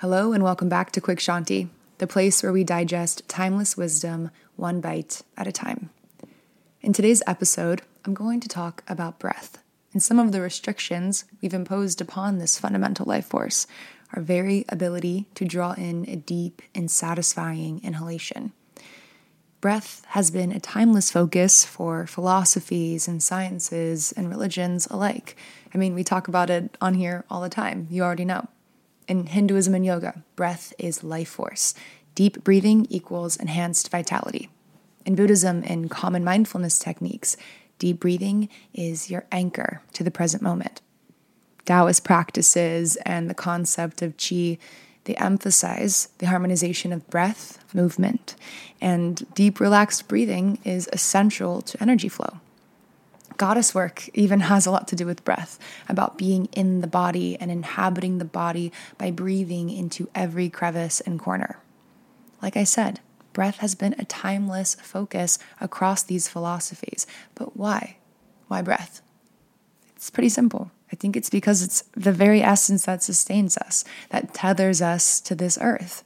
Hello and welcome back to Quick Shanti, the place where we digest timeless wisdom one bite at a time. In today's episode, I'm going to talk about breath and some of the restrictions we've imposed upon this fundamental life force, our very ability to draw in a deep and satisfying inhalation. Breath has been a timeless focus for philosophies and sciences and religions alike. I mean, we talk about it on here all the time. You already know. In Hinduism and yoga, breath is life force. Deep breathing equals enhanced vitality. In Buddhism and common mindfulness techniques, deep breathing is your anchor to the present moment. Taoist practices and the concept of qi, they emphasize the harmonization of breath, movement, and deep relaxed breathing is essential to energy flow. Goddess work even has a lot to do with breath, about being in the body and inhabiting the body by breathing into every crevice and corner. Like I said, breath has been a timeless focus across these philosophies. But why? Why breath? It's pretty simple. I think it's because it's the very essence that sustains us, that tethers us to this earth.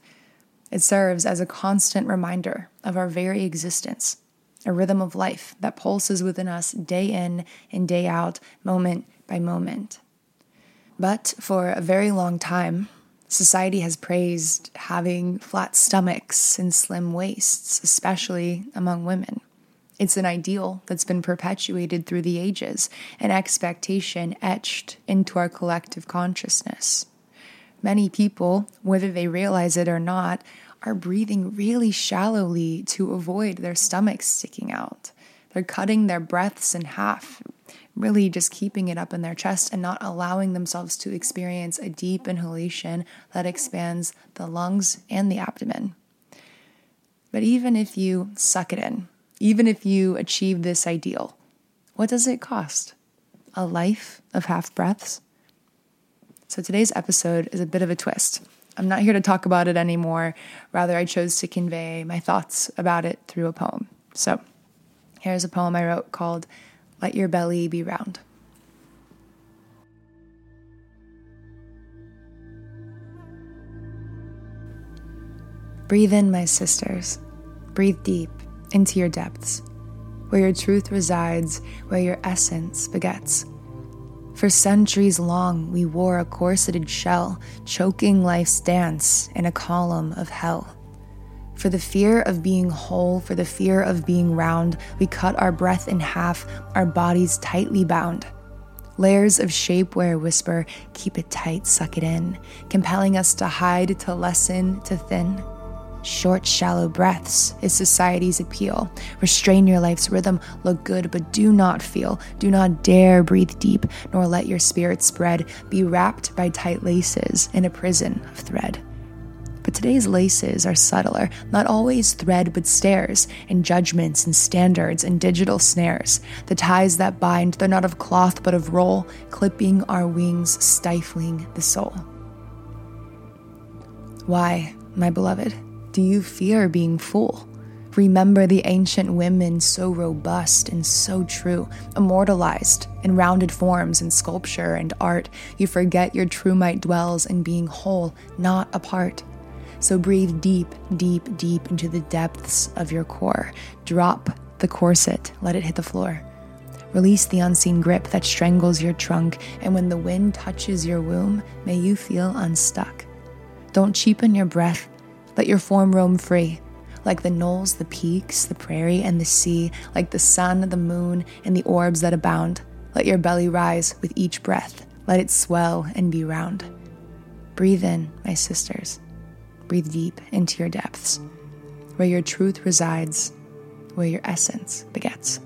It serves as a constant reminder of our very existence, a rhythm of life that pulses within us day in and day out, moment by moment. But for a very long time, society has praised having flat stomachs and slim waists, especially among women. It's an ideal that's been perpetuated through the ages, an expectation etched into our collective consciousness. Many people, whether they realize it or not, are breathing really shallowly to avoid their stomachs sticking out. They're cutting their breaths in half, really just keeping it up in their chest and not allowing themselves to experience a deep inhalation that expands the lungs and the abdomen. But even if you suck it in, even if you achieve this ideal, what does it cost? A life of half breaths? So today's episode is a bit of a twist. I'm not here to talk about it anymore. Rather, I chose to convey my thoughts about it through a poem. So here's a poem I wrote called "Let Your Belly Be Round." Breathe in, my sisters. Breathe deep into your depths, where your truth resides, where your essence begets. For centuries long, we wore a corseted shell, choking life's dance in a column of hell. For the fear of being whole, for the fear of being round, we cut our breath in half, our bodies tightly bound. Layers of shapewear whisper, keep it tight, suck it in, compelling us to hide, to lessen, to thin. Short, shallow breaths is society's appeal. Restrain your life's rhythm, look good, but do not feel. Do not dare breathe deep, nor let your spirit spread. Be wrapped by tight laces in a prison of thread. But today's laces are subtler, not always thread, but stairs, and judgments and standards and digital snares. The ties that bind, they're not of cloth, but of roll, clipping our wings, stifling the soul. Why, my beloved? Do you fear being full? Remember the ancient women so robust and so true, immortalized in rounded forms and sculpture and art. You forget your true might dwells in being whole, not apart. So breathe deep, deep, deep into the depths of your core. Drop the corset, let it hit the floor. Release the unseen grip that strangles your trunk, and when the wind touches your womb, may you feel unstuck. Don't cheapen your breath. Let your form roam free, like the knolls, the peaks, the prairie, and the sea, like the sun, the moon, and the orbs that abound. Let your belly rise with each breath. Let it swell and be round. Breathe in, my sisters. Breathe deep into your depths, where your truth resides, where your essence begets.